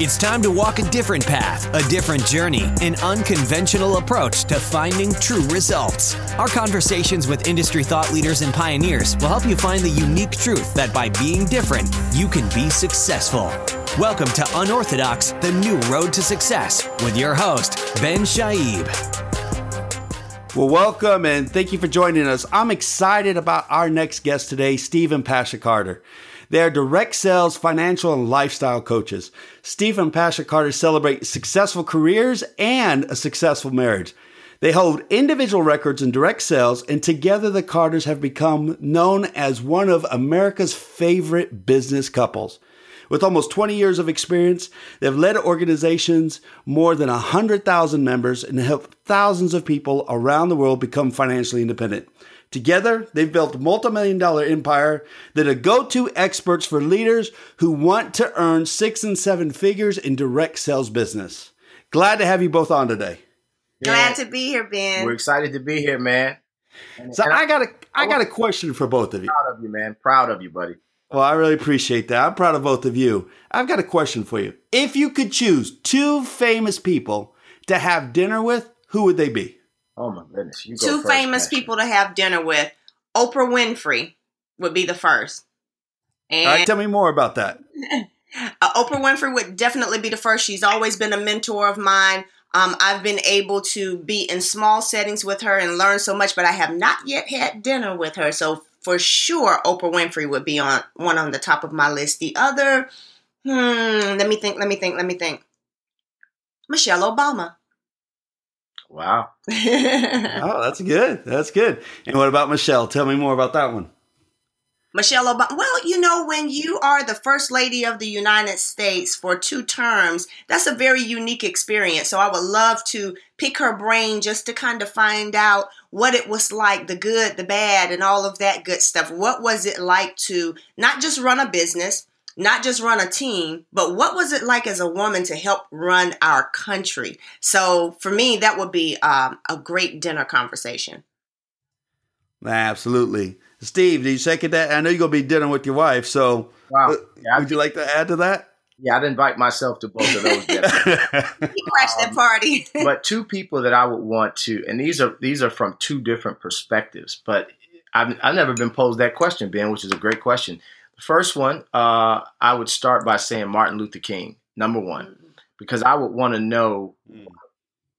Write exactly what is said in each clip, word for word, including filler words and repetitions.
It's time to walk a different path, a different journey, an unconventional approach to finding true results. Our conversations with industry thought leaders and pioneers will help you find the unique truth that by being different, you can be successful. Welcome to Unorthodox, the new road to success with your host, Ben Shaib. Well, welcome and thank you for joining us. I'm excited about our next guest today, Stephen Pasha Carter. They are direct sales, financial, and lifestyle coaches. Stephen Pasha Carter celebrates successful careers and a successful marriage. They hold individual records in direct sales, and together the Carters have become known as one of America's favorite business couples. With almost twenty years of experience, they've led organizations more than one hundred thousand members and helped thousands of people around the world become financially independent. Together, they've built a multi-million dollar empire that are go-to experts for leaders who want to earn six and seven figures in direct sales business. Glad to have you both on today. Yeah. Glad to be here, Ben. We're excited to be here, man. And, so and I got a I got a question for both of you. Proud of you, man. Proud of you, buddy. Well, I really appreciate that. I'm proud of both of you. I've got a question for you. If you could choose two famous people to have dinner with, who would they be? Oh, my goodness. You go Two first, famous actually. people to have dinner with. Oprah Winfrey would be the first. And All right, tell me more about that. uh, Oprah Winfrey would definitely be the first. She's always been a mentor of mine. Um, I've been able to be in small settings with her and learn so much, but I have not yet had dinner with her. So for sure, Oprah Winfrey would be on one on the top of my list. The other, hmm, let me think, let me think, let me think. Michelle Obama. Wow. Oh, that's good. That's good. And what about Michelle? Tell me more about that one. Michelle Obama. Well, you know, when you are the First Lady of the United States for two terms, that's a very unique experience. So I would love to pick her brain just to kind of find out what it was like, the good, the bad, and all of that good stuff. What was it like to not just run a business, not just run a team, but what was it like as a woman to help run our country? So for me, that would be um, a great dinner conversation. Absolutely. Steve, do you second that? I know you're going to be dinner with your wife, so wow. yeah, would you like to add to that? Yeah, I'd invite myself to both of those dinners. You crashed that party. But two people that I would want to, and these are these are from two different perspectives, but I've, I've never been posed that question, Ben, which is a great question. First one, uh, I would start by saying Martin Luther King, number one, because I would want to know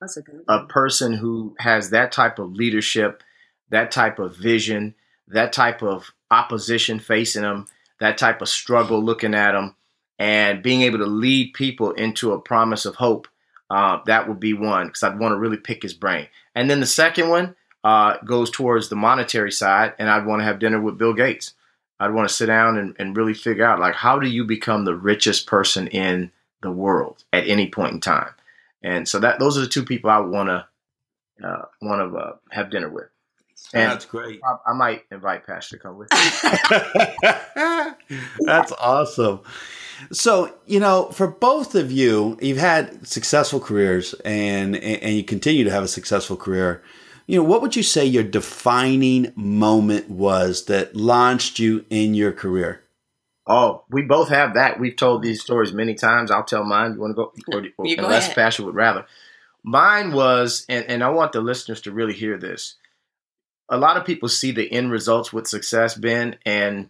That's a, good a person who has that type of leadership, that type of vision, that type of opposition facing them, that type of struggle looking at them, and being able to lead people into a promise of hope. Uh, that would be one, because I'd want to really pick his brain. And then the second one uh, goes towards the monetary side, and I'd want to have dinner with Bill Gates. I'd want to sit down and, and really figure out, like, how do you become the richest person in the world at any point in time? And so that those are the two people I want to uh, want to uh, have dinner with. And that's great. I, I might invite Pastor to come with you. That's awesome. So, you know, for both of you, you've had successful careers and and you continue to have a successful career. You know, what would you say your defining moment was that launched you in your career? Oh, we both have that. We've told these stories many times. I'll tell mine. You want to go? Or, or, you go unless ahead. Passion would rather. Mine was, and, and I want the listeners to really hear this. A lot of people see the end results with success, Ben, and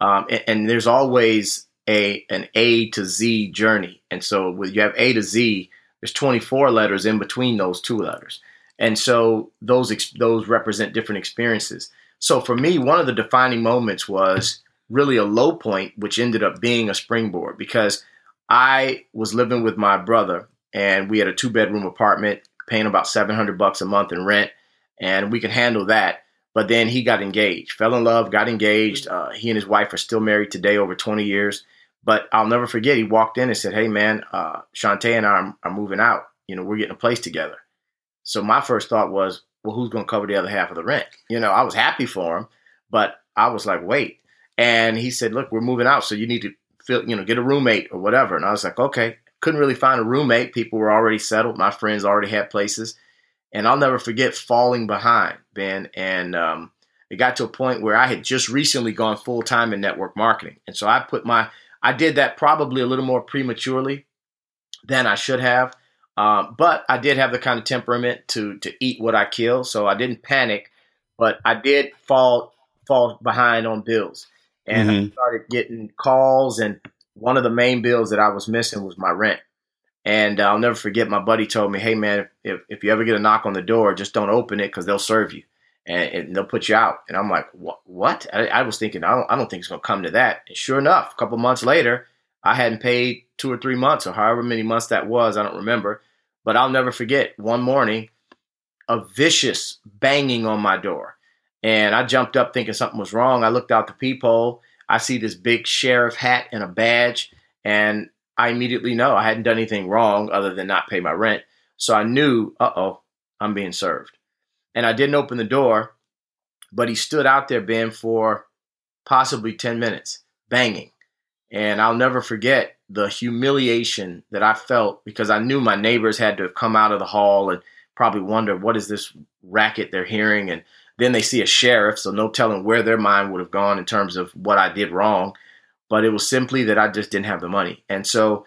um, and, and there's always a an A to Z journey. And so when you have A to Z, there's twenty-four letters in between those two letters. And so those those represent different experiences. So for me, one of the defining moments was really a low point, which ended up being a springboard, because I was living with my brother and we had a two bedroom apartment paying about seven hundred bucks a month in rent, and we could handle that. But then he got engaged, fell in love, got engaged. Uh, he and his wife are still married today, over twenty years. But I'll never forget, he walked in and said, "Hey, man, uh, Shantae and I are, are moving out. You know, we're getting a place together." So my first thought was, well, who's going to cover the other half of the rent? You know, I was happy for him, but I was like, wait. And he said, "Look, we're moving out, so you need to feel, you know, get a roommate or whatever." And I was like, okay. Couldn't really find a roommate. People were already settled. My friends already had places. And I'll never forget falling behind, Ben. And um, it got to a point where I had just recently gone full-time in network marketing. And so I put my, I did that probably a little more prematurely than I should have. Um, but I did have the kind of temperament to to eat what I kill, so I didn't panic, but I did fall fall behind on bills. And mm-hmm. I started getting calls, and one of the main bills that I was missing was my rent. And I'll never forget, my buddy told me, hey, man, if, if you ever get a knock on the door, just don't open it because they'll serve you and, and they'll put you out. And I'm like, what? I, I was thinking, I don't, I don't think it's going to come to that. And sure enough, a couple months later, I hadn't paid two or three months or however many months that was. I don't remember. But I'll never forget one morning, a vicious banging on my door. And I jumped up thinking something was wrong. I looked out the peephole. I see this big sheriff hat and a badge, and I immediately know I hadn't done anything wrong other than not pay my rent. So I knew, uh-oh, I'm being served. And I didn't open the door, but he stood out there, Ben, for possibly ten minutes, banging. And I'll never forget the humiliation that I felt, because I knew my neighbors had to have come out of the hall and probably wondered, what is this racket they're hearing? And then they see a sheriff, so no telling where their mind would have gone in terms of what I did wrong. But it was simply that I just didn't have the money. And so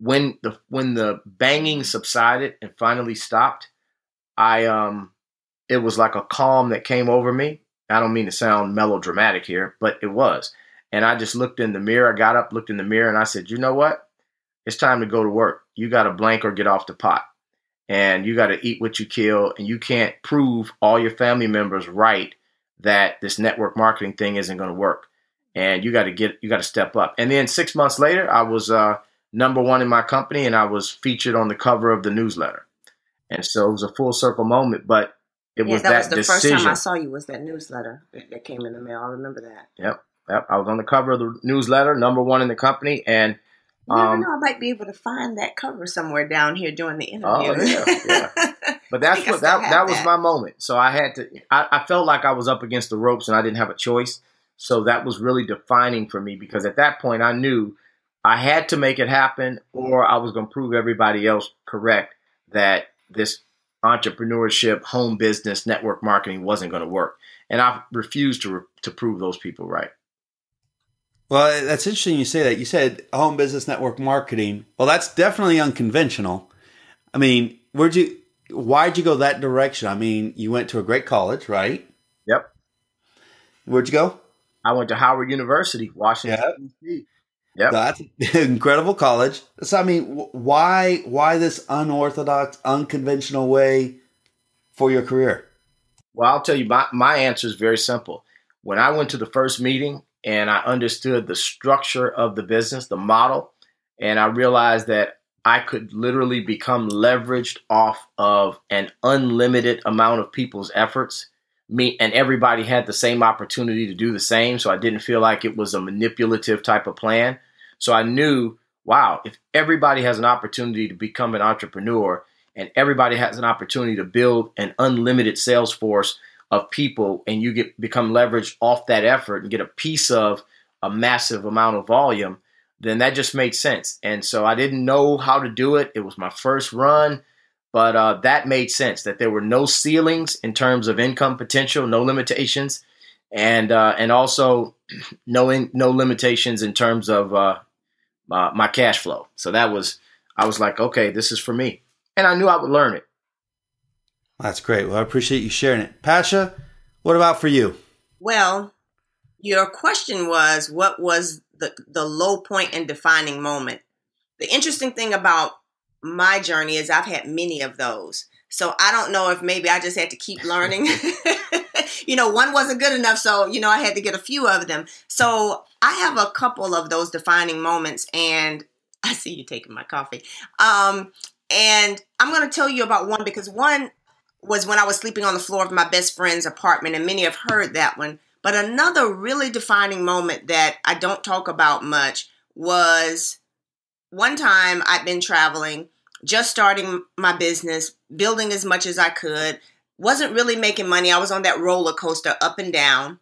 when the when the banging subsided and finally stopped, I um, it was like a calm that came over me. I don't mean to sound melodramatic here, but it was. And I just looked in the mirror. I got up, looked in the mirror, and I said, you know what? It's time to go to work. You got to blank or get off the pot. And you got to eat what you kill. And you can't prove all your family members right that this network marketing thing isn't going to work. And you got to get, you got to step up. And then six months later, I was uh, number one in my company, and I was featured on the cover of the newsletter. And so it was a full circle moment, but it yeah, was that, that was the decision. First time I saw you was that newsletter that came in the mail. I remember that. Yep, yep. I was on the cover of the newsletter, number one in the company, and you never um, know, I might be able to find that cover somewhere down here during the interview. Oh yeah, yeah. But that's what that, that that was my moment. So I had to. I, I felt like I was up against the ropes, and I didn't have a choice. So that was really defining for me, because at that point I knew I had to make it happen, or I was going to prove everybody else correct that this entrepreneurship, home business, network marketing wasn't going to work. And I refused to, re- to prove those people right. Well, that's interesting you say that. You said home business, network marketing. Well, that's definitely unconventional. I mean, where'd you, why'd you go that direction? I mean, you went to a great college, right? Yep. Where'd you go? I went to Howard University, Washington, D C Yep. That's an incredible college. So, I mean, why why this unorthodox, unconventional way for your career? Well, I'll tell you, my, my answer is very simple. When I went to the first meeting and I understood the structure of the business, the model, and I realized that I could literally become leveraged off of an unlimited amount of people's efforts, me and everybody had the same opportunity to do the same. So I didn't feel like it was a manipulative type of plan. So I knew, wow, if everybody has an opportunity to become an entrepreneur and everybody has an opportunity to build an unlimited sales force of people, and you get become leveraged off that effort and get a piece of a massive amount of volume, then that just made sense. And so I didn't know how to do it. It was my first run. But uh, that made sense, that there were no ceilings in terms of income potential, no limitations, and uh, and also no in, no limitations in terms of uh, uh, my cash flow. So that was, I was like, okay, this is for me. And I knew I would learn it. That's great. Well, I appreciate you sharing it. Pasha, what about for you? Well, your question was, what was the, the low point and defining moment? The interesting thing about my journey is I've had many of those. So I don't know if maybe I just had to keep learning. You know, one wasn't good enough. So, you know, I had to get a few of them. So I have a couple of those defining moments, and I see you taking my coffee. Um, and I'm going to tell you about one, because one was when I was sleeping on the floor of my best friend's apartment, and many have heard that one. But another really defining moment that I don't talk about much was one time I'd been traveling, just starting my business, building as much as I could, wasn't really making money. I was on that roller coaster up and down.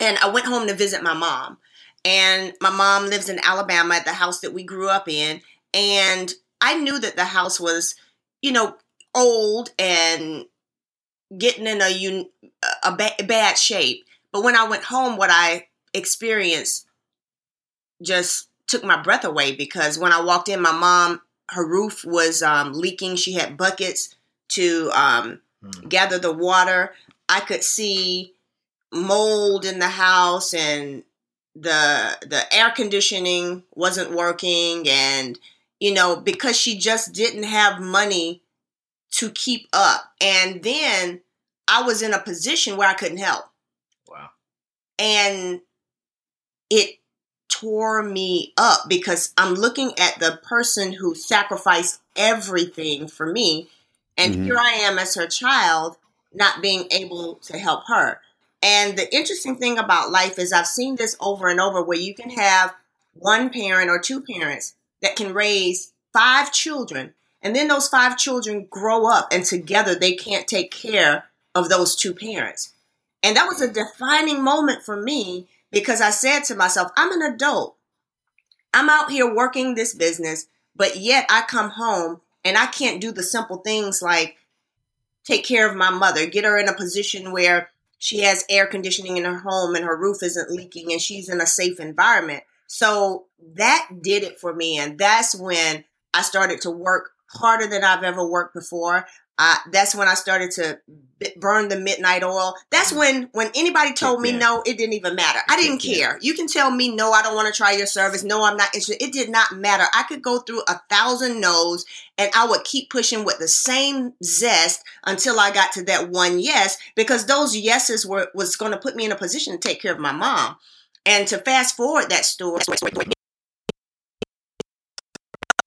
And I went home to visit my mom. And my mom lives in Alabama at the house that we grew up in. And I knew that the house was, you know, old and getting in a, a ba- bad shape. But when I went home, what I experienced just took my breath away, because when I walked in, my mom her roof was um, leaking. She had buckets to um, mm. gather the water. I could see mold in the house, and the the air conditioning wasn't working. And, you know, because she just didn't have money to keep up. And then I was in a position where I couldn't help. Wow. And it tore me up because I'm looking at the person who sacrificed everything for me. And mm-hmm. here I am as her child, not being able to help her. And the interesting thing about life is I've seen this over and over, where you can have one parent or two parents that can raise five children. And then those five children grow up, and together they can't take care of those two parents. And that was a defining moment for me, because I said to myself, I'm an adult. I'm out here working this business, but yet I come home and I can't do the simple things like take care of my mother, get her in a position where she has air conditioning in her home and her roof isn't leaking and she's in a safe environment. So that did it for me. And that's when I started to work harder than I've ever worked before. Uh, that's when I started to b- burn the midnight oil. That's when, when anybody told me no, it didn't even matter. I didn't care. You can tell me, no, I don't want to try your service. No, I'm not interested. It did not matter. I could go through a thousand no's and I would keep pushing with the same zest until I got to that one yes, because those yeses were, was going to put me in a position to take care of my mom. And to fast forward that story,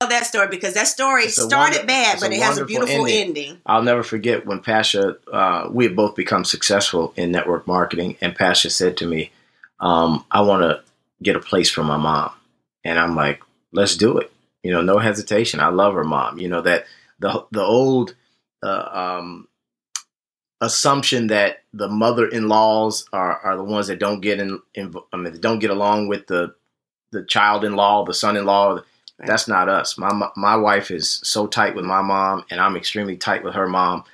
that story because that story started wonder, bad, but it has a beautiful ending. ending. I'll never forget when Pasha, uh, we had both become successful in network marketing, and Pasha said to me, um, I want to get a place for my mom. And I'm like, let's do it. You know, no hesitation. I love her mom. You know, that the, the old uh, um, assumption that the mother-in-laws are, are the ones that don't get in, in I mean, they don't get along with the, the child-in-law, the son-in-law, the, that's not us. My my wife is so tight with my mom, and I'm extremely tight with her mom.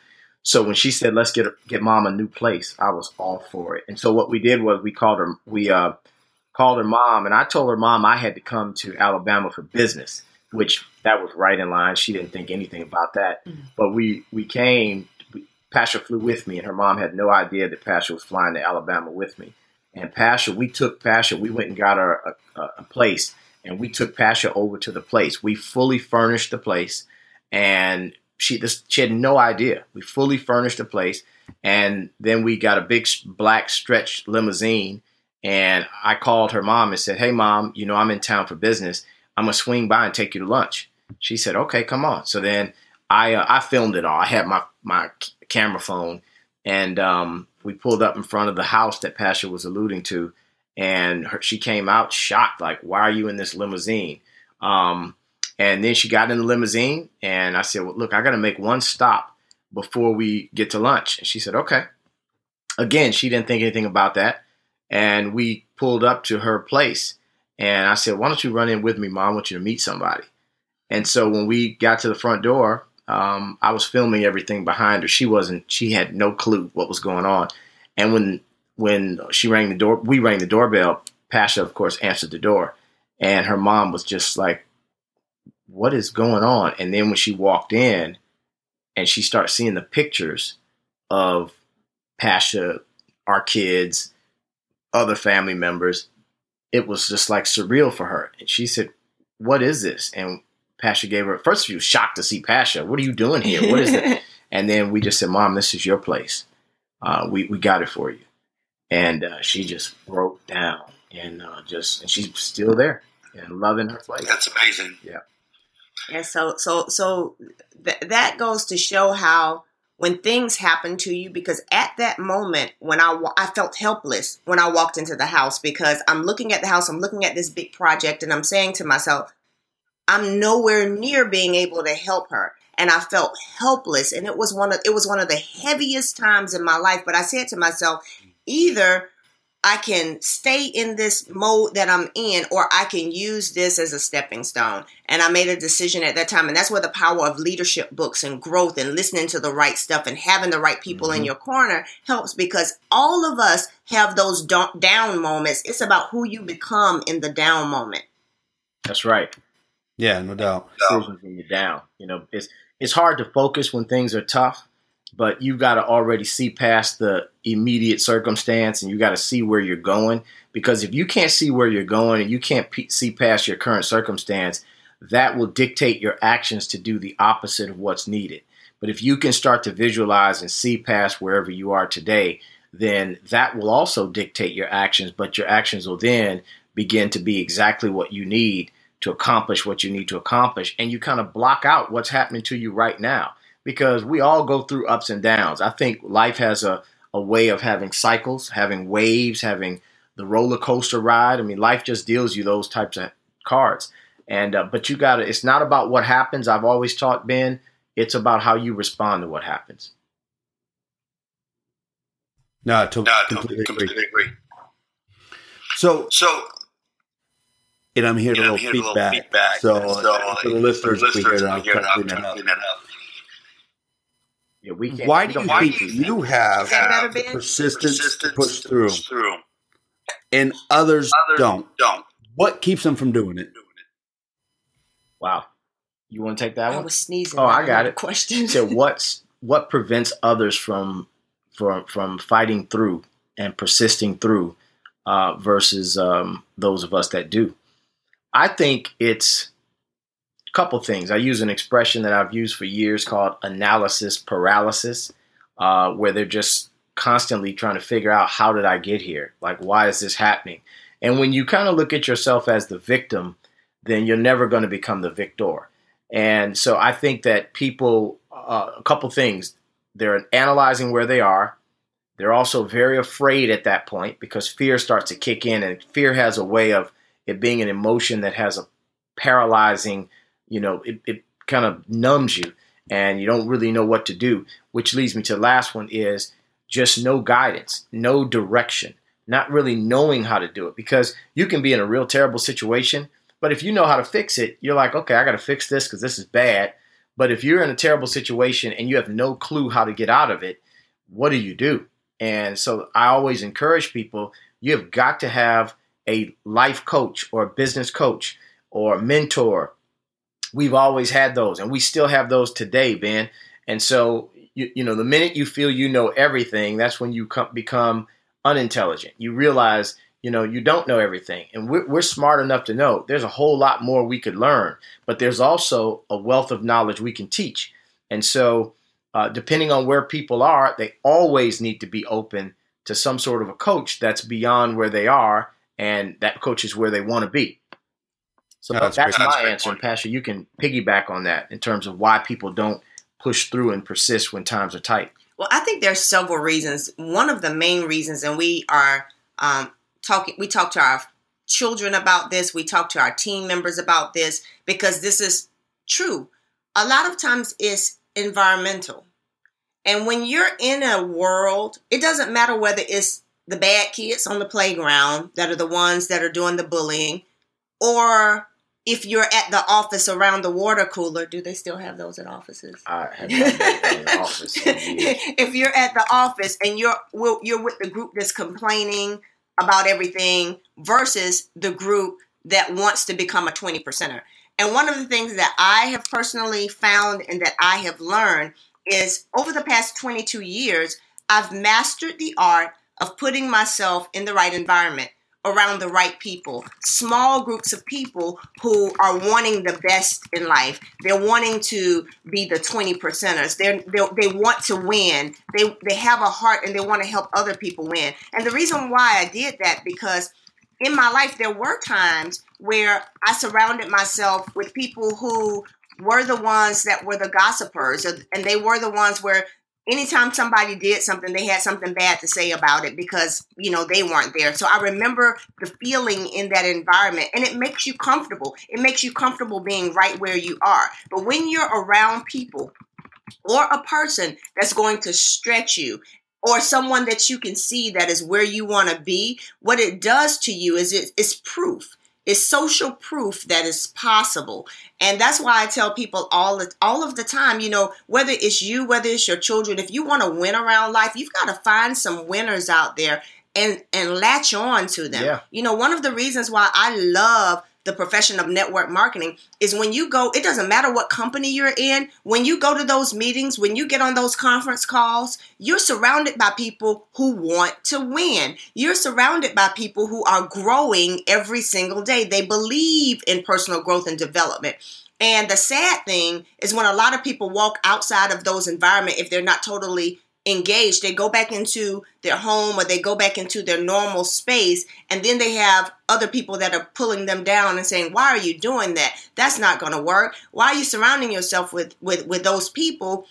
So when she said, let's get get mom a new place, I was all for it. And so what we did was we called her, we uh, called her mom, and I told her mom I had to come to Alabama for business, which that was right in line. She didn't think anything about that. Mm-hmm. But we, we came, Pasha flew with me, and her mom had no idea that Pasha was flying to Alabama with me. And Pasha, we took Pasha, we went and got her a, a, a place. And we took Pasha over to the place. We fully furnished the place, and she this, she had no idea. We fully furnished the place, and then we got a big black stretch limousine, and I called her mom and said, hey, Mom, you know, I'm in town for business. I'm going to swing by and take you to lunch. She said, okay, come on. So then I uh, I filmed it all. I had my, my camera phone, and um, we pulled up in front of the house that Pasha was alluding to. And her, she came out shocked, like, why are you in this limousine? Um, and then she got in the limousine, and I said, well, look, I got to make one stop before we get to lunch. And she said, okay. Again, she didn't think anything about that. And we pulled up to her place, and I said, why don't you run in with me, Mom? I want you to meet somebody. And so when we got to the front door, um, I was filming everything behind her. She wasn't, she had no clue what was going on. And when When she rang the door, we rang the doorbell. Pasha, of course, answered the door, and her mom was just like, "What is going on?" And then when she walked in, and she starts seeing the pictures of Pasha, our kids, other family members, it was just like surreal for her. And she said, "What is this?" And Pasha gave her first. She was shocked to see Pasha. What are you doing here? What is it? And then we just said, "Mom, this is your place. Uh, we we got it for you." And uh, she just broke down, and uh, just and she's still there and loving her place. That's amazing. Yeah. And so, so, so th- that goes to show how when things happen to you, because at that moment when I wa- I felt helpless when I walked into the house, because I'm looking at the house, I'm looking at this big project, and I'm saying to myself, I'm nowhere near being able to help her, and I felt helpless, and it was one of it was one of the heaviest times in my life. But I said to myself, either I can stay in this mode that I'm in, or I can use this as a stepping stone. And I made a decision at that time. And that's where the power of leadership books and growth and listening to the right stuff and having the right people mm-hmm. in your corner helps, because all of us have those down moments. It's about who you become in the down moment. That's right. Yeah, no doubt. Decisions when you're down. You know, it's it's hard to focus when things are tough, but you've got to already see past the immediate circumstance, and you got to see where you're going. Because if you can't see where you're going and you can't p- see past your current circumstance, that will dictate your actions to do the opposite of what's needed. But if you can start to visualize and see past wherever you are today, then that will also dictate your actions. But your actions will then begin to be exactly what you need to accomplish what you need to accomplish. And you kind of block out what's happening to you right now, because we all go through ups and downs. I think life has a, a way of having cycles, having waves, having the roller coaster ride. I mean, life just deals you those types of cards. And uh, but you got to, it's not about what happens. I've always taught Ben, it's about how you respond to what happens. No, I totally, no, I totally, completely agree. agree. So, so, and I'm here to little, little feedback. So, so uh, for the listeners, for the listeners we hear that I'm cutting that up. Yeah, we can't, why we do you why think, you think you have, have the persistence, persistence to push through, push through. and others, others don't? Don't. What keeps them from doing it? Wow. You want to take that I one? I was sneezing. Oh, I got it. Question. So what's, what prevents others from, from, from fighting through and persisting through uh, versus um, those of us that do? I think it's a couple things. I use an expression that I've used for years called analysis paralysis, uh, where they're just constantly trying to figure out, how did I get here? Like, why is this happening? And when you kind of look at yourself as the victim, then you're never going to become the victor. And so I think that people, uh, a couple things, they're analyzing where they are. They're also very afraid at that point, because fear starts to kick in, and fear has a way of it being an emotion that has a paralyzing, you know, it, it kind of numbs you and you don't really know what to do, which leads me to the last one is just no guidance, no direction, not really knowing how to do it, because you can be in a real terrible situation. But if you know how to fix it, you're like, okay, I got to fix this because this is bad. But if you're in a terrible situation and you have no clue how to get out of it, what do you do? And so I always encourage people, you have got to have a life coach or a business coach or a mentor. We've always had those, and we still have those today, Ben. And so, you, you know, the minute you feel you know everything, that's when you com- become unintelligent. You realize, you know, you don't know everything, and we're, we're smart enough to know there's a whole lot more we could learn, but there's also a wealth of knowledge we can teach. And so uh, depending on where people are, they always need to be open to some sort of a coach that's beyond where they are, and that coach is where they want to be. So no, that's, that's my that's answer. And Pasha, you can piggyback on that in terms of why people don't push through and persist when times are tight. Well, I think there's several reasons. One of the main reasons, and we are um, – Talking, we talk to our children about this. We talk to our team members about this, because this is true. A lot of times it's environmental. And when you're in a world, it doesn't matter whether it's the bad kids on the playground that are the ones that are doing the bullying, or if you're at the office around the water cooler. Do they still have those in offices? I have not in the office. If you're at the office and you're you're with the group that's complaining about everything versus the group that wants to become a twenty percenter. And one of the things that I have personally found and that I have learned is over the past twenty-two years, I've mastered the art of putting myself in the right environment, around the right people, small groups of people who are wanting the best in life. They're wanting to be the twenty percenters. They're, they they want to win. They, they have a heart and they want to help other people win. And the reason why I did that, because in my life, there were times where I surrounded myself with people who were the ones that were the gossipers, and they were the ones where anytime somebody did something, they had something bad to say about it because, you know, they weren't there. So I remember the feeling in that environment, and it makes you comfortable. It makes you comfortable being right where you are. But when you're around people or a person that's going to stretch you, or someone that you can see that is where you want to be, what it does to you is it, it's proof. It's social proof that it's possible. And that's why I tell people all, all of the time, you know, whether it's you, whether it's your children, if you want to win around life, you've got to find some winners out there and, and latch on to them. Yeah. You know, one of the reasons why I love the profession of network marketing is when you go, it doesn't matter what company you're in, when you go to those meetings, when you get on those conference calls, you're surrounded by people who want to win. You're surrounded by people who are growing every single day. They believe in personal growth and development. And the sad thing is when a lot of people walk outside of those environments, if they're not totally engaged, they go back into their home or they go back into their normal space, and then they have other people that are pulling them down and saying, why are you doing that? That's not going to work. Why are you surrounding yourself with, with, with those people?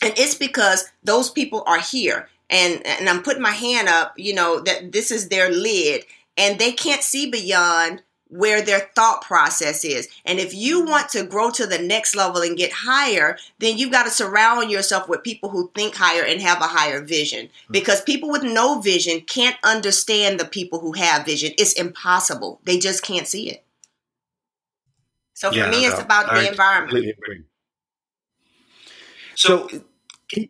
And it's because those people are here. And, and I'm putting my hand up, you know, that this is their lid, and they can't see beyond where their thought process is. And if you want to grow to the next level and get higher, then you've got to surround yourself with people who think higher and have a higher vision. Because people with no vision can't understand the people who have vision. It's impossible. They just can't see it. So for yeah, me, it's about I the environment. Completely agree. So can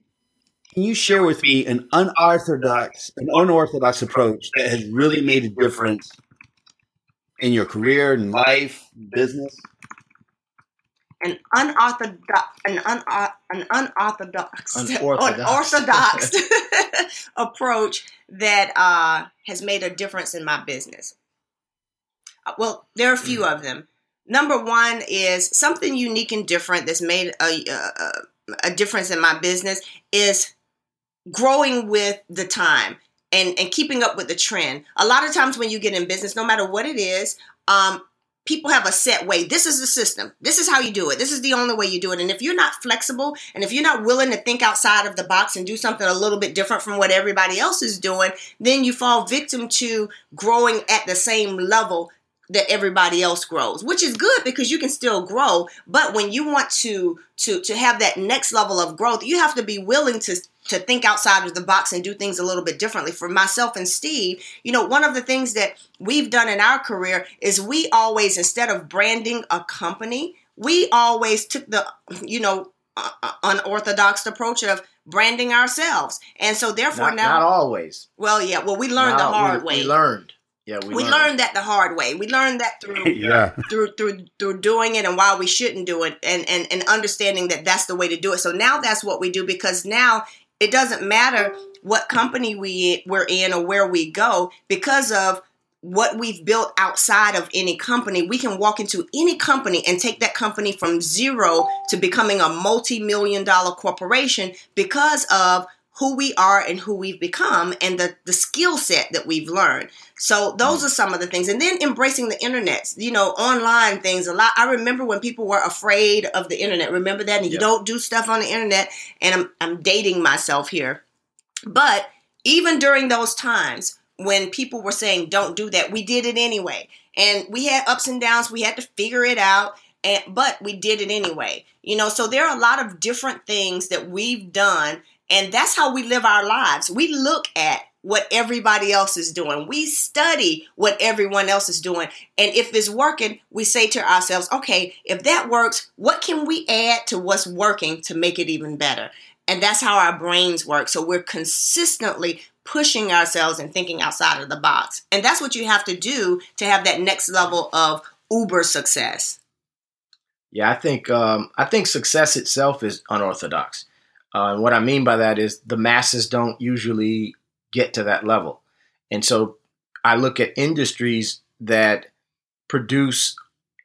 you share with me an unorthodox, an unorthodox approach that has really made a difference in your career, in life, business? An unorthodox, an, unor- an unorthodox, unorthodox. unorthodox approach that uh, has made a difference in my business. Well, there are a few mm-hmm. of them. Number one is something unique and different that's made a, a, a difference in my business is growing with the time. And, and keeping up with the trend. A lot of times when you get in business, no matter what it is, um, people have a set way. This is the system. This is how you do it. This is the only way you do it. And if you're not flexible and if you're not willing to think outside of the box and do something a little bit different from what everybody else is doing, then you fall victim to growing at the same level that everybody else grows, which is good because you can still grow. But when you want to to to have that next level of growth, you have to be willing to to think outside of the box and do things a little bit differently. For myself and Steve, you know, one of the things that we've done in our career is we always, instead of branding a company, we always took the, you know, uh, unorthodox approach of branding ourselves. And so therefore not, now... Not always. Well, yeah. Well, we learned no, the hard we, way. We learned. Yeah, we, we learned. learned that the hard way. We learned that through yeah. through through through doing it and why we shouldn't do it and, and, and understanding that that's the way to do it. So now that's what we do, because now it doesn't matter what company we, we're in or where we go, because of what we've built outside of any company. We can walk into any company and take that company from zero to becoming a multi-million dollar corporation because of who we are and who we've become and the, the skill set that we've learned. So those are some of the things. And then embracing the internet, you know, online things a lot. I remember when people were afraid of the internet. Remember that? And you yep. don't do stuff on the internet. And I'm, I'm dating myself here. But even during those times when people were saying, don't do that, we did it anyway. And we had ups and downs. We had to figure it out. And, but we did it anyway. You know, so there are a lot of different things that we've done. And that's how we live our lives. We look at what everybody else is doing. We study what everyone else is doing. And if it's working, we say to ourselves, okay, if that works, what can we add to what's working to make it even better? And that's how our brains work. So we're consistently pushing ourselves and thinking outside of the box. And that's what you have to do to have that next level of uber success. Yeah, I think um, I think success itself is unorthodox. Uh, and what I mean by that is the masses don't usually get to that level. And so I look at industries that produce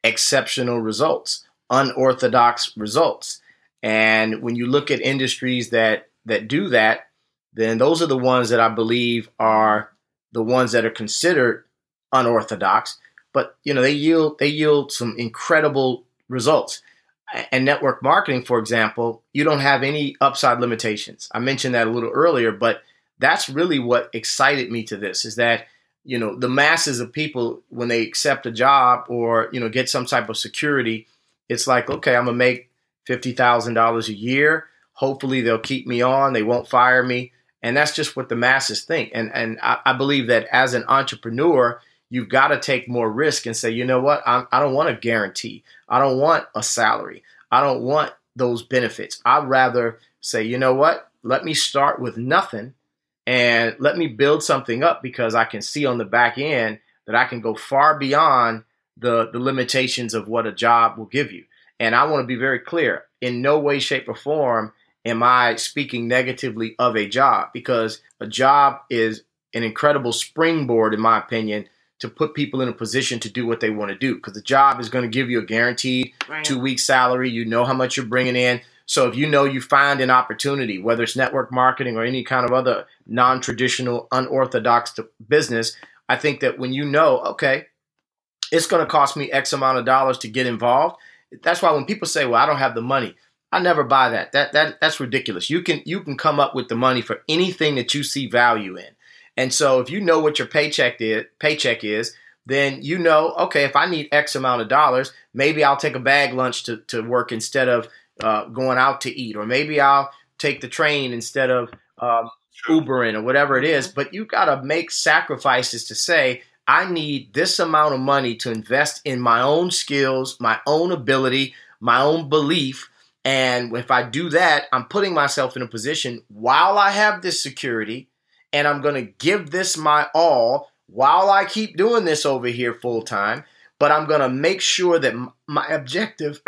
exceptional results, unorthodox results. And when you look at industries that, that do that, then those are the ones that I believe are the ones that are considered unorthodox. But, you know, they yield they yield some incredible results. And network marketing, for example, you don't have any upside limitations. I mentioned that a little earlier, but that's really what excited me to this, is that, you know, the masses of people, when they accept a job or, you know, get some type of security, it's like, okay, I'm going to make fifty thousand dollars a year. Hopefully they'll keep me on. They won't fire me. And that's just what the masses think. And and I, I believe that as an entrepreneur, you've got to take more risk and say, you know what, I, I don't want a guarantee. I don't want a salary. I don't want those benefits. I'd rather say, you know what, let me start with nothing and let me build something up because I can see on the back end that I can go far beyond the, the limitations of what a job will give you. And I want to be very clear, in no way, shape, or form am I speaking negatively of a job, because a job is an incredible springboard, in my opinion, to put people in a position to do what they want to do, because the job is going to give you a guaranteed right. two-week salary. You know how much you're bringing in. So if you know you find an opportunity, whether it's network marketing or any kind of other non-traditional, unorthodox business, I think that when you know, okay, it's going to cost me X amount of dollars to get involved. That's why when people say, well, I don't have the money, I never buy that. That that that's ridiculous. You can you can come up with the money for anything that you see value in. And so if you know what your paycheck is, paycheck is, then you know, okay, if I need X amount of dollars, maybe I'll take a bag lunch to, to work instead of uh, going out to eat, or maybe I'll take the train instead of um, Ubering or whatever it is. But you got to make sacrifices to say, I need this amount of money to invest in my own skills, my own ability, my own belief. And if I do that, I'm putting myself in a position while I have this security, and I'm going to give this my all while I keep doing this over here full time. But I'm going to make sure that my objective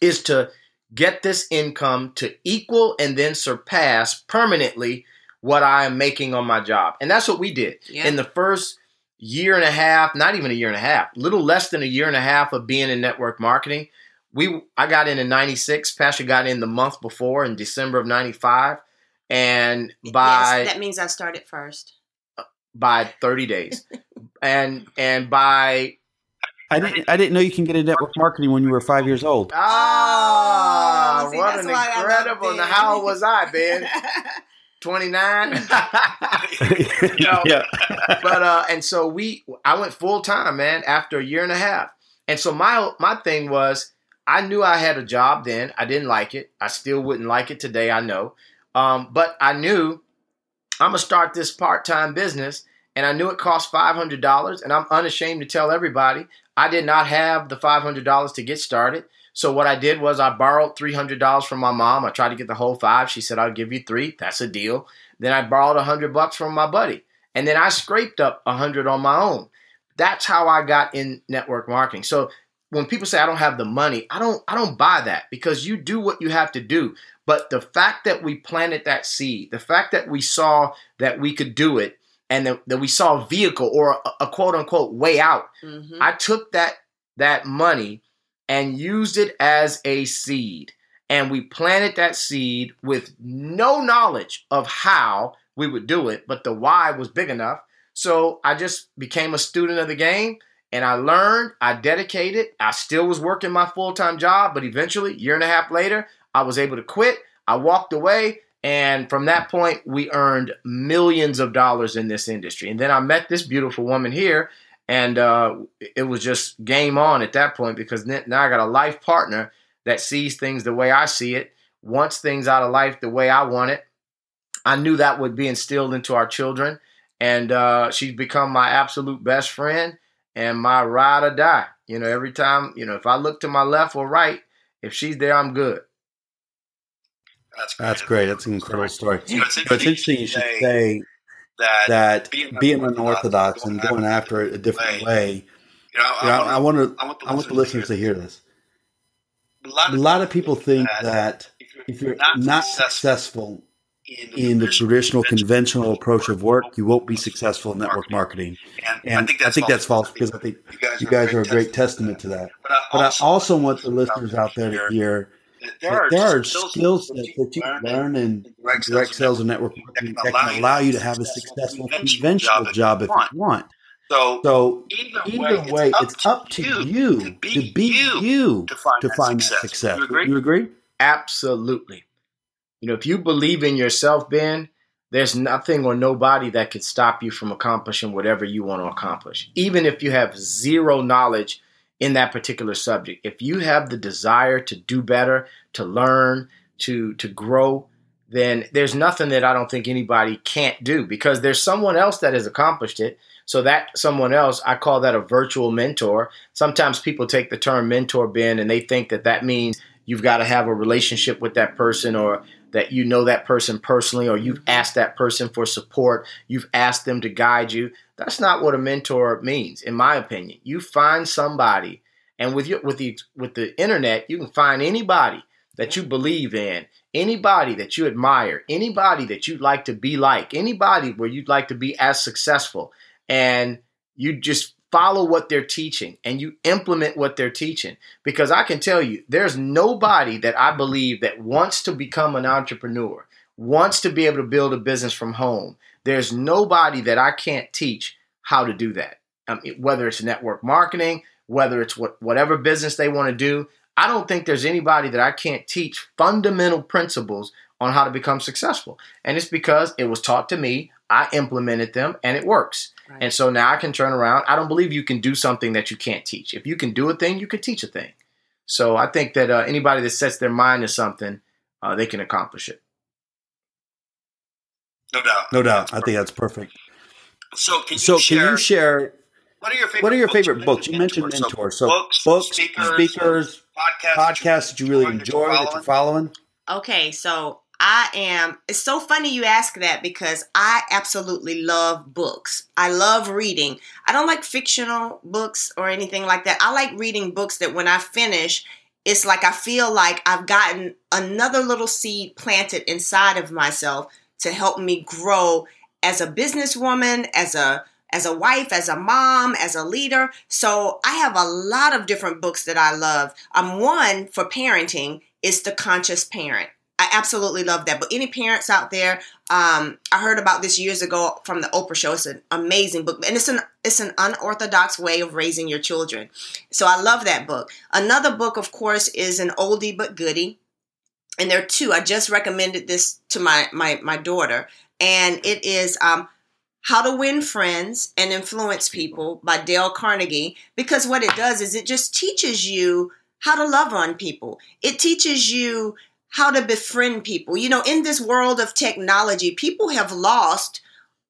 is to get this income to equal and then surpass permanently what I am making on my job. And that's what we did. Yeah. In the first year and a half, not even a year and a half, little less than a year and a half of being in network marketing, we I got in in ninety-six. Pasha got in the month before in December of ninety-five. And by yes, that means I started first by thirty days, and and by I didn't I didn't know you can get into network marketing when you were five years old. Ah, oh, oh, what an incredible! Now, how old was I, Ben? twenty-nine. You know, yeah, but uh, and so we I went full time, man, after a year and a half, and so my my thing was I knew I had a job then. I didn't like it. I still wouldn't like it today. I know. Um, but I knew I'm going to start this part-time business, and I knew it cost five hundred dollars, and I'm unashamed to tell everybody I did not have the five hundred dollars to get started. So what I did was I borrowed three hundred dollars from my mom. I tried to get the whole five. She said, I'll give you three. That's a deal. Then I borrowed one hundred bucks from my buddy, and then I scraped up one hundred on my own. That's how I got in network marketing. So when people say I don't have the money, I don't I don't buy that, because you do what you have to do. But the fact that we planted that seed, the fact that we saw that we could do it, and that, that we saw a vehicle or a, a quote unquote way out, mm-hmm. I took that that money and used it as a seed. And we planted that seed with no knowledge of how we would do it, but the why was big enough. So I just became a student of the game. And I learned, I dedicated, I still was working my full-time job, but eventually, year and a half later, I was able to quit. I walked away, and from that point, we earned millions of dollars in this industry. And then I met this beautiful woman here, and uh, it was just game on at that point, because now I got a life partner that sees things the way I see it, wants things out of life the way I want it. I knew that would be instilled into our children, and uh, she's become my absolute best friend. And my ride or die, you know, every time, you know, if I look to my left or right, if she's there, I'm good. That's great. That's great. That's an incredible story. So it's, interesting so it's interesting you should say that, that being, being unorthodox and going after it a different way. way you know, I, you know, I, I, want, I, want, to, I, want, the I want the listeners to hear this. A lot of, a lot of people think that, that if you're, if you're not, not successful in the, in the traditional, conventional approach of work, you won't be successful in network marketing. And, and I think that's, I think false, that's false because I think you guys, you guys are a great testament to that. But I also, but I also want the listeners out there to hear that there are, that there are skill sets that you can learn in direct sales, sales and network marketing that can allow you to have a successful conventional job if you want. So, so either, either way, it's, it's up to you to be you to, be you, you to find, to find that success. success. You agree? You agree? Absolutely. You know, if you believe in yourself, Ben, there's nothing or nobody that can stop you from accomplishing whatever you want to accomplish. Even if you have zero knowledge in that particular subject, if you have the desire to do better, to learn, to to grow, then there's nothing that I don't think anybody can't do, because there's someone else that has accomplished it. So that someone else, I call that a virtual mentor. Sometimes people take the term mentor, Ben, and they think that that means you've got to have a relationship with that person, or that you know that person personally, or you've asked that person for support, you've asked them to guide you. That's not what a mentor means, in my opinion. You find somebody, and with your, with the with the internet, you can find anybody that you believe in, anybody that you admire, anybody that you'd like to be like, anybody where you'd like to be as successful, and you just follow what they're teaching and you implement what they're teaching. Because I can tell you, there's nobody that I believe that wants to become an entrepreneur, wants to be able to build a business from home. There's nobody that I can't teach how to do that. Um, it, whether it's network marketing, whether it's what, whatever business they want to do, I don't think there's anybody that I can't teach fundamental principles on how to become successful. And it's because it was taught to me, I implemented them, and it works. Right. And so now I can turn around. I don't believe you can do something that you can't teach. If you can do a thing, you can teach a thing. So I think that uh, anybody that sets their mind to something, uh, they can accomplish it. No doubt. No doubt. I think that's perfect. So can you, so share, can you share what are your favorite, what are your favorite books? You mentioned mentors. mentors. So, so books, books speakers, speakers podcasts, podcasts that you really enjoy, that you're following. Okay, so I am, it's so funny you ask that because I absolutely love books. I love reading. I don't like fictional books or anything like that. I like reading books that when I finish, it's like I feel like I've gotten another little seed planted inside of myself to help me grow as a businesswoman, as a as a wife, as a mom, as a leader. So I have a lot of different books that I love. Um, one for parenting is The Conscious Parent. I absolutely love that. But any parents out there, um, I heard about this years ago from the Oprah show. It's an amazing book. And it's an it's an unorthodox way of raising your children. So I love that book. Another book, of course, is an oldie but goodie. And there are two. I just recommended this to my my, my daughter. And it is um, How to Win Friends and Influence People by Dale Carnegie. Because what it does is it just teaches you how to love on people. It teaches you how to befriend people. You know, in this world of technology, people have lost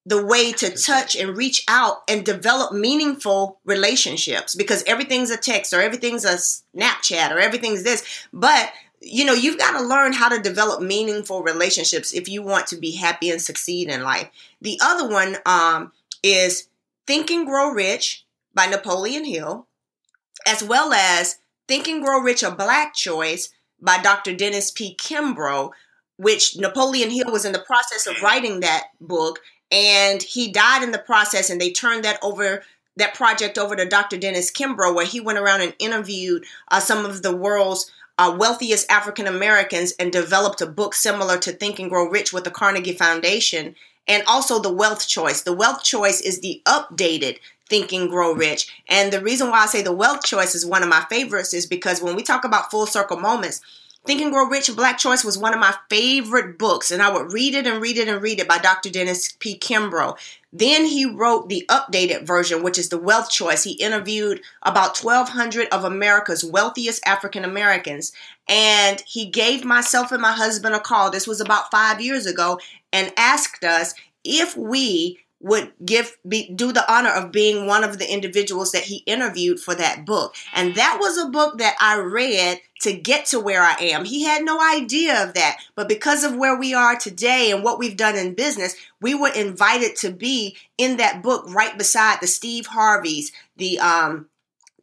the way to touch and reach out and develop meaningful relationships because everything's a text or everything's a Snapchat or everything's this. But, you know, you've got to learn how to develop meaningful relationships if you want to be happy and succeed in life. The other one um, is Think and Grow Rich by Napoleon Hill, as well as Think and Grow Rich: A Black Choice by Doctor Dennis P. Kimbro, which Napoleon Hill was in the process of writing that book, and he died in the process, and they turned that over, that project over to Doctor Dennis Kimbro, where he went around and interviewed uh, some of the world's uh, wealthiest African Americans and developed a book similar to Think and Grow Rich with the Carnegie Foundation, and also The Wealth Choice. The Wealth Choice is the updated Think and Grow Rich. And the reason why I say The Wealth Choice is one of my favorites is because when we talk about full circle moments, Think and Grow Rich: Black Choice was one of my favorite books. And I would read it and read it and read it by Doctor Dennis P. Kimbro. Then he wrote the updated version, which is The Wealth Choice. He interviewed about twelve hundred of America's wealthiest African Americans. And he gave myself and my husband a call. This was about five years ago and asked us if we would give be, do the honor of being one of the individuals that he interviewed for that book. And that was a book that I read to get to where I am. He had no idea of that. But because of where we are today and what we've done in business, we were invited to be in that book right beside the Steve Harveys, the um,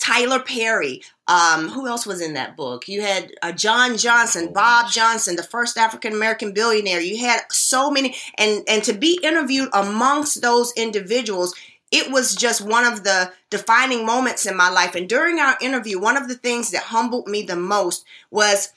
Tyler Perry. Um, who else was in that book? You had uh, John Johnson, Bob Johnson, the first African-American billionaire. You had so many. And, and to be interviewed amongst those individuals, it was just one of the defining moments in my life. And during our interview, one of the things that humbled me the most was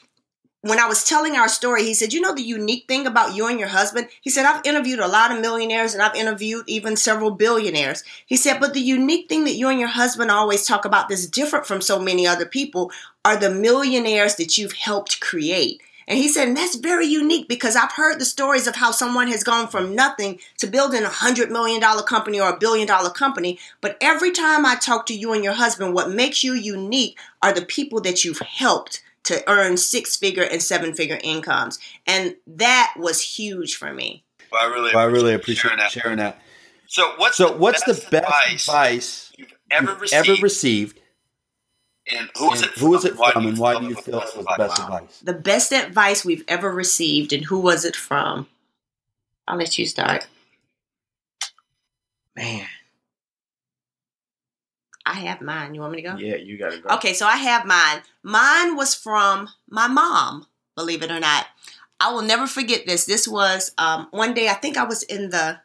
when I was telling our story, he said, you know, the unique thing about you and your husband, he said, I've interviewed a lot of millionaires and I've interviewed even several billionaires. He said, but the unique thing that you and your husband always talk about that's different from so many other people are the millionaires that you've helped create. And he said, and that's very unique because I've heard the stories of how someone has gone from nothing to building a hundred million dollar company or a billion dollar company. But every time I talk to you and your husband, what makes you unique are the people that you've helped to earn six-figure and seven-figure incomes. And that was huge for me. Well, I really, well, I really appreciate sharing that. Sharing that. So what's, so the, what's best the best advice you've ever, you've received, ever received And who is and it, who is it from, and why do you feel it was the best advice? The best advice we've ever received, and who was it from? I'll let you start. Man. I have mine. You want me to go? Yeah, you got to go. Okay, so I have mine. Mine was from my mom, believe it or not. I will never forget this. This was um, one day, I think I was in the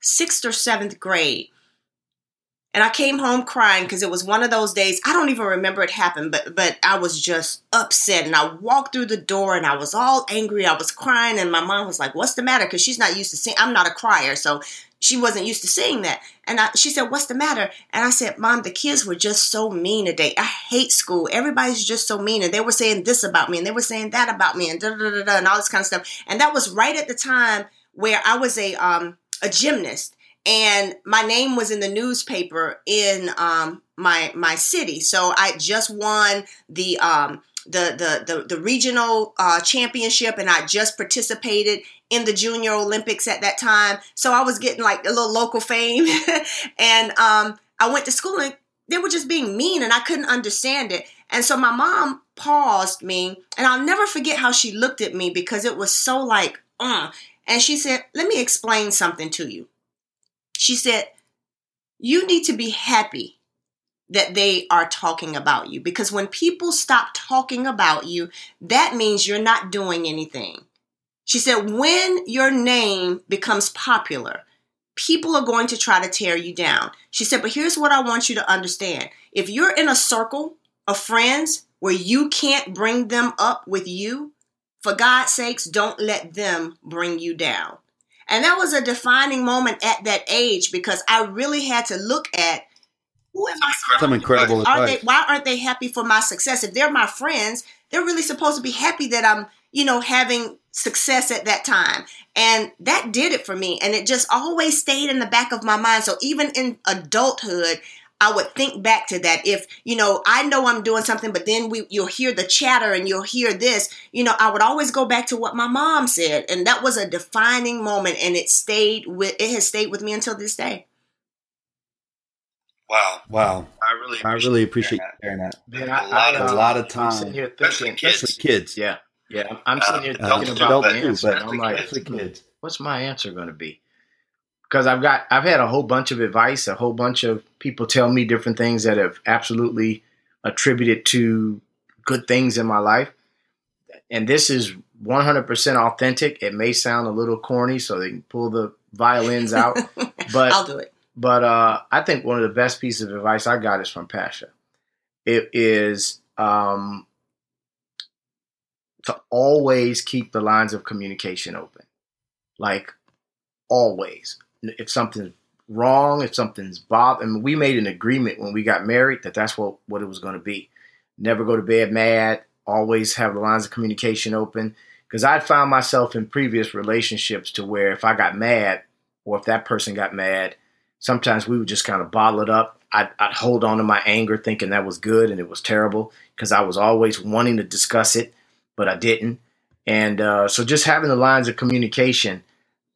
sixth or seventh grade. And I came home crying because it was one of those days. I don't even remember it happened, but but I was just upset. And I walked through the door and I was all angry. I was crying. And my mom was like, what's the matter? Because she's not used to seeing. I'm not a crier. So she wasn't used to seeing that. And I, she said, what's the matter? And I said, Mom, the kids were just so mean today. I hate school. Everybody's just so mean. And they were saying this about me. And they were saying that about me. And da da da da and all this kind of stuff. And that was right at the time where I was a um a gymnast. And my name was in the newspaper in um, my my city. So I just won the um, the, the the the regional uh, championship, and I just participated in the Junior Olympics at that time. So I was getting like a little local fame, and um, I went to school, and they were just being mean, and I couldn't understand it. And so my mom paused me, and I'll never forget how she looked at me because it was so like, uh, and she said, "Let me explain something to you." She said, you need to be happy that they are talking about you, because when people stop talking about you, that means you're not doing anything. She said, when your name becomes popular, people are going to try to tear you down. She said, but here's what I want you to understand. If you're in a circle of friends where you can't bring them up with you, for God's sakes, don't let them bring you down. And that was a defining moment at that age, because I really had to look at who am I? Some incredible are advice. They, why aren't they happy for my success? If they're my friends, they're really supposed to be happy that I'm, you know, having success at that time. And that did it for me. And it just always stayed in the back of my mind. So even in adulthood, I would think back to that. If, you know, I know I'm doing something, but then we, you'll hear the chatter and you'll hear this, you know, I would always go back to what my mom said. And that was a defining moment. And it stayed with, it has stayed with me until this day. Wow. Wow. I really, I really appreciate you sharing that. Man, I, a lot, I, of, a lot of time. I'm sitting here thinking, especially kids. Especially kids. Yeah. Yeah. I'm, I'm uh, sitting here uh, thinking about the answer. But I'm like, kids. Kids. What's my answer going to be? Because I've got, I've had a whole bunch of advice, a whole bunch of people tell me different things that have absolutely attributed to good things in my life. And this is one hundred percent authentic. It may sound a little corny, so they can pull the violins out. But I'll do it. But uh, I think one of the best pieces of advice I got is from Pasha. It is um, to always keep the lines of communication open. Like, always. If something's wrong, if something's bothered, and we made an agreement when we got married that that's what, what it was going to be. Never go to bed mad, always have the lines of communication open. Because I'd found myself in previous relationships to where if I got mad or if that person got mad, sometimes we would just kind of bottle it up. I'd, I'd hold on to my anger thinking that was good, and it was terrible because I was always wanting to discuss it, but I didn't. And uh, so just having the lines of communication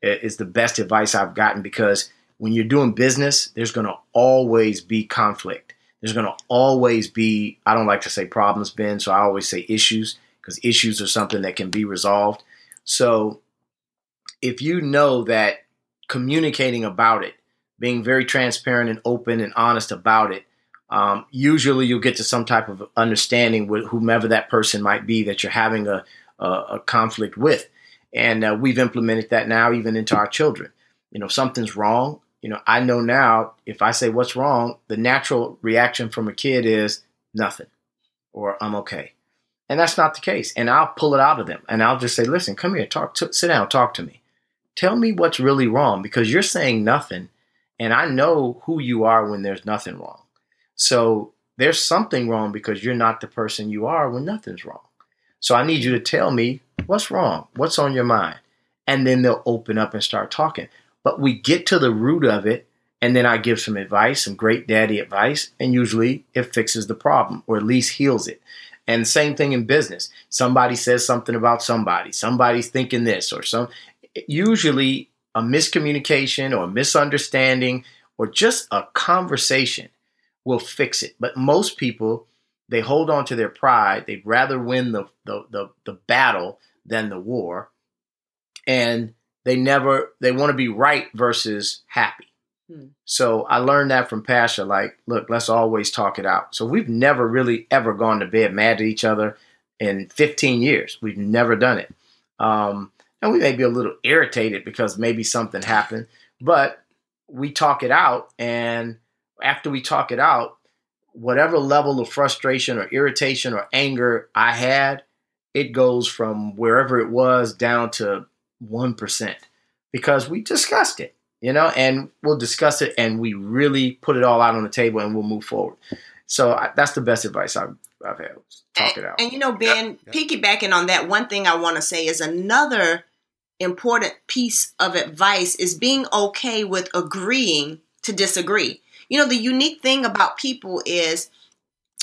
is the best advice I've gotten, because when you're doing business, there's going to always be conflict. There's going to always be, I don't like to say problems, Ben, so I always say issues, because issues are something that can be resolved. So if you know that communicating about it, being very transparent and open and honest about it, um, usually you'll get to some type of understanding with whomever that person might be that you're having a, a, a conflict with. And uh, we've implemented that now even into our children. You know, if something's wrong, you know, I know now if I say what's wrong, the natural reaction from a kid is nothing, or I'm okay. And that's not the case. And I'll pull it out of them and I'll just say, listen, come here, talk, to, sit down, talk to me. Tell me what's really wrong, because you're saying nothing. And I know who you are when there's nothing wrong. So there's something wrong, because you're not the person you are when nothing's wrong. So I need you to tell me what's wrong, what's on your mind. And then they'll open up and start talking. But we get to the root of it, and then I give some advice, some great daddy advice, and usually it fixes the problem, or at least heals it. And same thing in business. Somebody says something about somebody. Somebody's thinking this or some. Usually a miscommunication or a misunderstanding or just a conversation will fix it. But most people They hold on to their pride. They'd rather win the, the, the, the battle than the war. And they never, they want to be right versus happy. Hmm. So I learned that from Pasha, like, look, let's always talk it out. So we've never really ever gone to bed mad at each other in fifteen years. We've never done it. Um, and we may be a little irritated because maybe something happened, but we talk it out. And after we talk it out, whatever level of frustration or irritation or anger I had, it goes from wherever it was down to one percent, because we discussed it, you know, and we'll discuss it and we really put it all out on the table and we'll move forward. So I, that's the best advice I've, I've had. Talk and, it out. And, you know, Ben, yeah. piggybacking on that, one thing I want to say is another important piece of advice is being okay with agreeing to disagree. You know, the unique thing about people is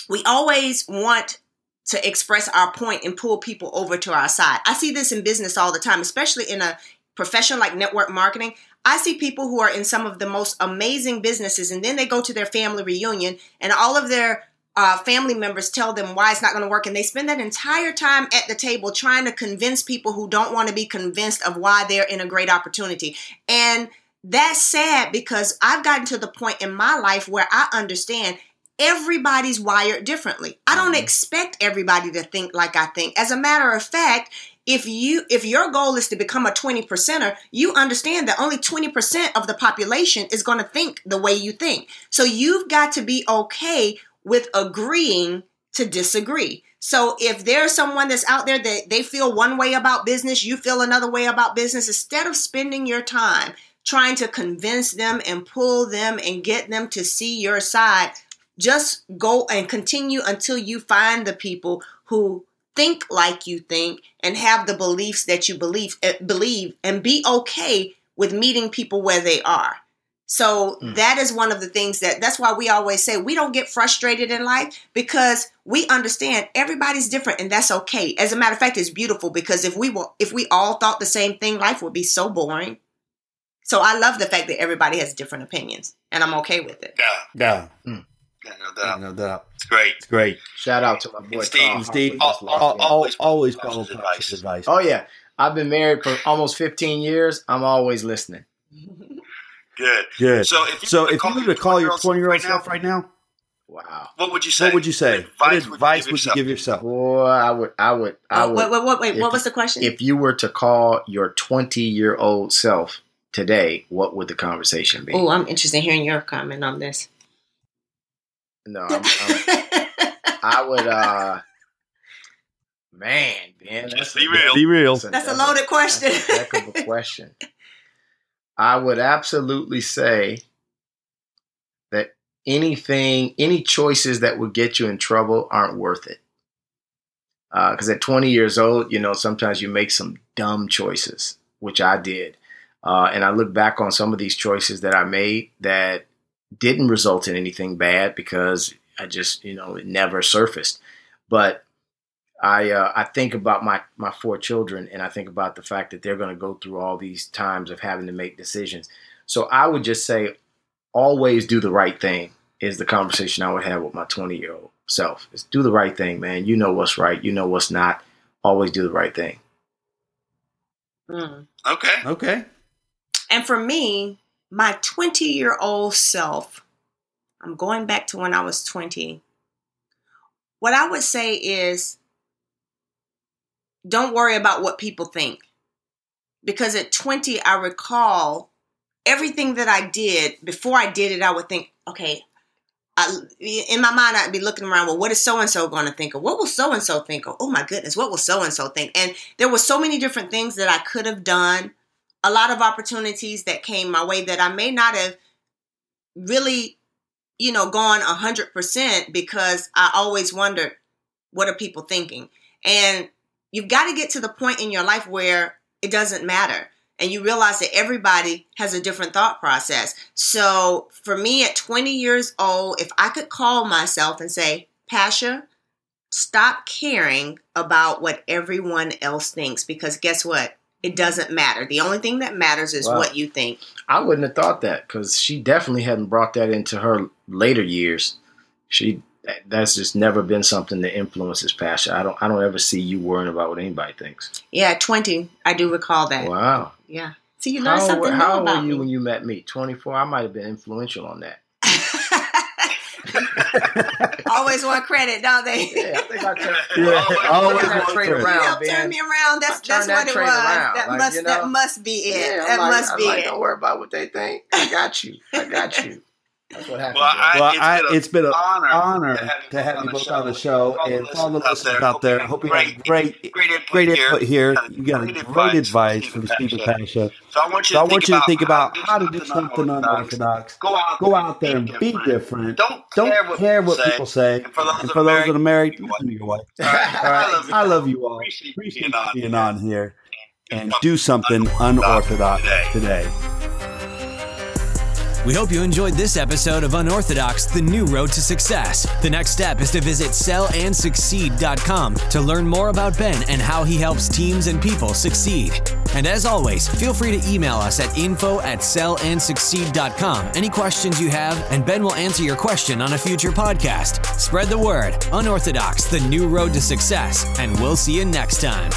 we always want to express our point and pull people over to our side. I see this in business all the time, especially in a profession like network marketing. I see people who are in some of the most amazing businesses, and then they go to their family reunion and all of their uh, family members tell them why it's not going to work. And they spend that entire time at the table trying to convince people who don't want to be convinced of why they're in a great opportunity. And that's sad, because I've gotten to the point in my life where I understand everybody's wired differently. I don't expect everybody to think like I think. As a matter of fact, if you if your goal is to become a twenty percenter, you understand that only twenty percent of the population is going to think the way you think. So you've got to be okay with agreeing to disagree. So if there's someone that's out there that they feel one way about business, you feel another way about business, instead of spending your time trying to convince them and pull them and get them to see your side, just go and continue until you find the people who think like you think and have the beliefs that you believe, believe and be okay with meeting people where they are. So mm. that is one of the things that that's why we always say we don't get frustrated in life, because we understand everybody's different, and that's okay. As a matter of fact, it's beautiful, because if we were, if we all thought the same thing, life would be so boring. So I love the fact that everybody has different opinions, and I'm okay with it. Yeah. Yeah. Mm. Yeah, no doubt. Yeah, no doubt. It's great. It's great. Shout out to my boy Steve. Steve, always, always follow Pasha's advice. Oh yeah, I've been married for almost fifteen years. I'm always listening. Good. Good. So if you, so if you were to call your twenty-year-old self right now, wow, what would you say? What would you say? What advice, what advice would, you would you give yourself? Boy, I would. I would. I would. Wait, wait, wait. wait. If, what was the question? If you were to call your twenty-year-old self today, what would the conversation be? Oh, I'm interested in hearing your comment on this. No, I'm, I'm, I would, uh, man, man, that's be a, real. Be real. That's, that's a loaded question. That's a heck of a question. I would absolutely say that anything, any choices that would get you in trouble aren't worth it. Because uh, at twenty years old, you know, sometimes you make some dumb choices, which I did. Uh, and I look back on some of these choices that I made that didn't result in anything bad, because I just, you know, it never surfaced. But I uh, I think about my, my four children, and I think about the fact that they're going to go through all these times of having to make decisions. So I would just say always do the right thing is the conversation I would have with my twenty-year-old self. It's do the right thing, man. You know what's right. You know what's not. Always do the right thing. Mm. Okay. Okay. And for me, my twenty-year-old self, I'm going back to when I was twenty. What I would say is, don't worry about what people think. Because at twenty, I recall everything that I did. Before I did it, I would think, okay, I, in my mind, I'd be looking around, well, what is so-and-so going to think of? What will so-and-so think of? Oh, my goodness, what will so-and-so think? And there were so many different things that I could have done. A lot of opportunities that came my way that I may not have really, you know, gone one hundred percent, because I always wondered, what are people thinking? And you've got to get to the point in your life where it doesn't matter. And you realize that everybody has a different thought process. So for me at twenty years old, if I could call myself and say, Pasha, stop caring about what everyone else thinks, because guess what? It doesn't matter. The only thing that matters is wow. what you think. I wouldn't have thought that, because she definitely hadn't brought that into her later years. She that's just never been something that influences Pasha. I don't I don't ever see you worrying about what anybody thinks. Yeah, at twenty, I do recall that. Wow. Yeah. So you learn something new about me. How old were you when you met me? twenty-four? I might have been influential on that. Always want credit, don't they? Yeah, I think I turned yeah, always want credit. Around, you helped turn me around. That's that's that what it was. Around. That like, must you know, that must be it. Yeah, that like, must I'm be like, it. Don't worry about what they think. I got you. I got you. That's what happened. Well, I, well it's, I, been it's been an honor, honor to have you, to have on you both on the show, and all the listeners out there. I hope you have great, great input, great input here. here. You got a great advice from Stephen Pasha. So I want you to think about how to do something unorthodox. Go out, go out there and be different. Don't don't care what people say. And for those that are married, listen to your wife. All right, I love you all. Appreciate you being on here, and do something unorthodox today. We hope you enjoyed this episode of Unorthodox, The New Road to Success. The next step is to visit sell and succeed dot com to learn more about Ben and how he helps teams and people succeed. And as always, feel free to email us at info at sell and succeed dot com. Any questions you have, and Ben will answer your question on a future podcast. Spread the word. Unorthodox, The New Road to Success, and we'll see you next time.